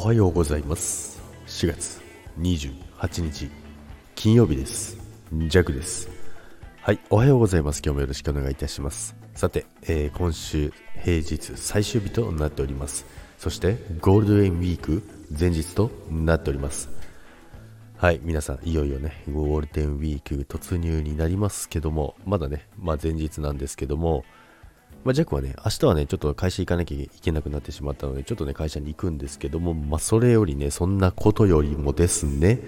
おはようございます。4月28日金曜日です。ジャクです。はい、おはようございます。今日もよろしくお願いいたします。さて、今週平日最終日となっております。そしてゴールデンウィーク前日となっております。はい、皆さんいよいよねゴールデンウィーク突入になりますけども、まだね、前日なんですけども、ジャックはね、明日はね、ちょっと会社行かなきゃいけなくなってしまったので、ちょっとね、会社に行くんですけども、それよりね、そんなことよりもですね、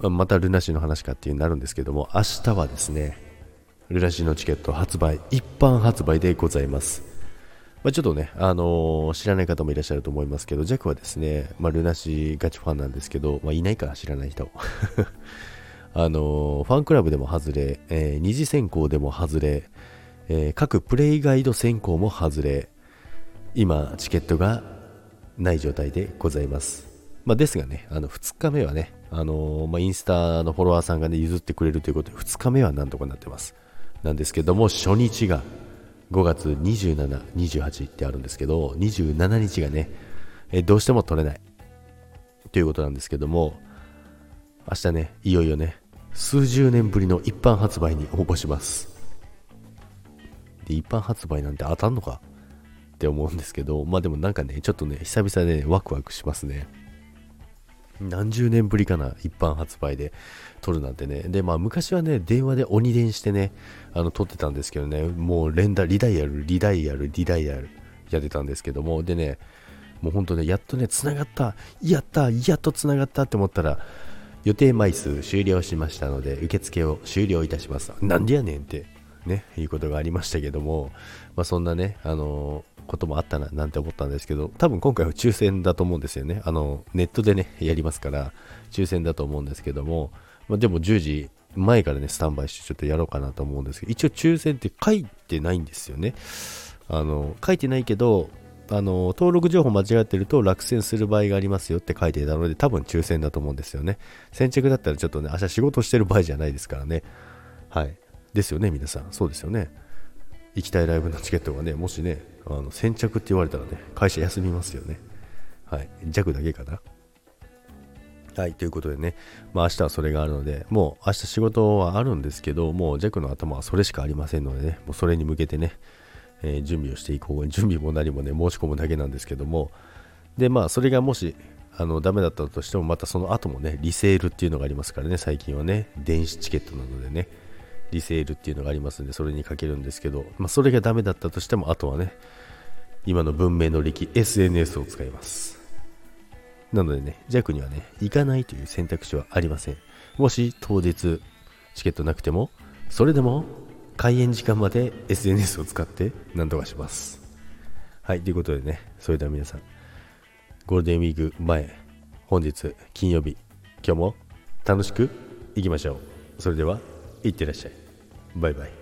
またルナシーの話かっていうになるんですけども、明日はですね、ルナシーのチケット発売、一般発売でございます。ちょっとね、知らない方もいらっしゃると思いますけど、ジャックはですね、ルナシーガチファンなんですけど、いないから知らない人。ファンクラブでも外れ、二次選考でも外れ、各プレイガイド選考も外れ、今チケットがない状態でございます。ですがね、2日目はね、インスタのフォロワーさんがね譲ってくれるということで2日目はなんとかなってます。なんですけども、初日が5月27、28ってあるんですけど、27日がね、どうしても取れないということなんですけども、明日ね、いよいよね、数十年ぶりの一般発売に応募します。で、一般発売なんて当たんのかって思うんですけど、でもなんかね、ちょっとね、久々で、ね、ワクワクしますね。何十年ぶりかな、一般発売で撮るなんてね。で、昔はね、電話で鬼電してね、撮ってたんですけどね、もう連打、リダイヤルやってたんですけども、でね、もうほんとね、やっとね、繋がった、やっと繋がったって思ったら、予定枚数終了しましたので、受付を終了いたします。なんでやねんって。ね、いうことがありましたけども、そんなね、こともあったななんて思ったんですけど、多分今回は抽選だと思うんですよね。ネットでねやりますから抽選だと思うんですけども、でも10時前からねスタンバイしてちょっとやろうかなと思うんですけど、一応抽選って書いてないんですよね。書いてないけど、登録情報間違ってると落選する場合がありますよって書いていたので、多分抽選だと思うんですよね。先着だったらちょっとね、明日仕事してる場合じゃないですからね。はい、ですよね、皆さん。そうですよね。行きたいライブのチケットがね、もしね、先着って言われたらね、会社休みますよね。はい。弱だけかな。はい。ということでね、明日はそれがあるので、もう明日仕事はあるんですけど、もう弱の頭はそれしかありませんのでね、もうそれに向けてね、準備をしていこう。準備も何もね、申し込むだけなんですけども。で、それがもし、ダメだったとしても、またその後もね、リセールっていうのがありますからね、最近はね、電子チケットなどでね、リセールっていうのがありますんで、それにかけるんですけど、それがダメだったとしても、あとはね、今の文明の利器 SNS を使います。なのでね、ジャックにはね、行かないという選択肢はありません。もし当日チケットなくても、それでも開演時間まで SNS を使って何とかします。はい、ということでね、それでは皆さん、ゴールデンウィーク前、本日金曜日、今日も楽しくいきましょう。それではいってらっしゃい。バイバイ。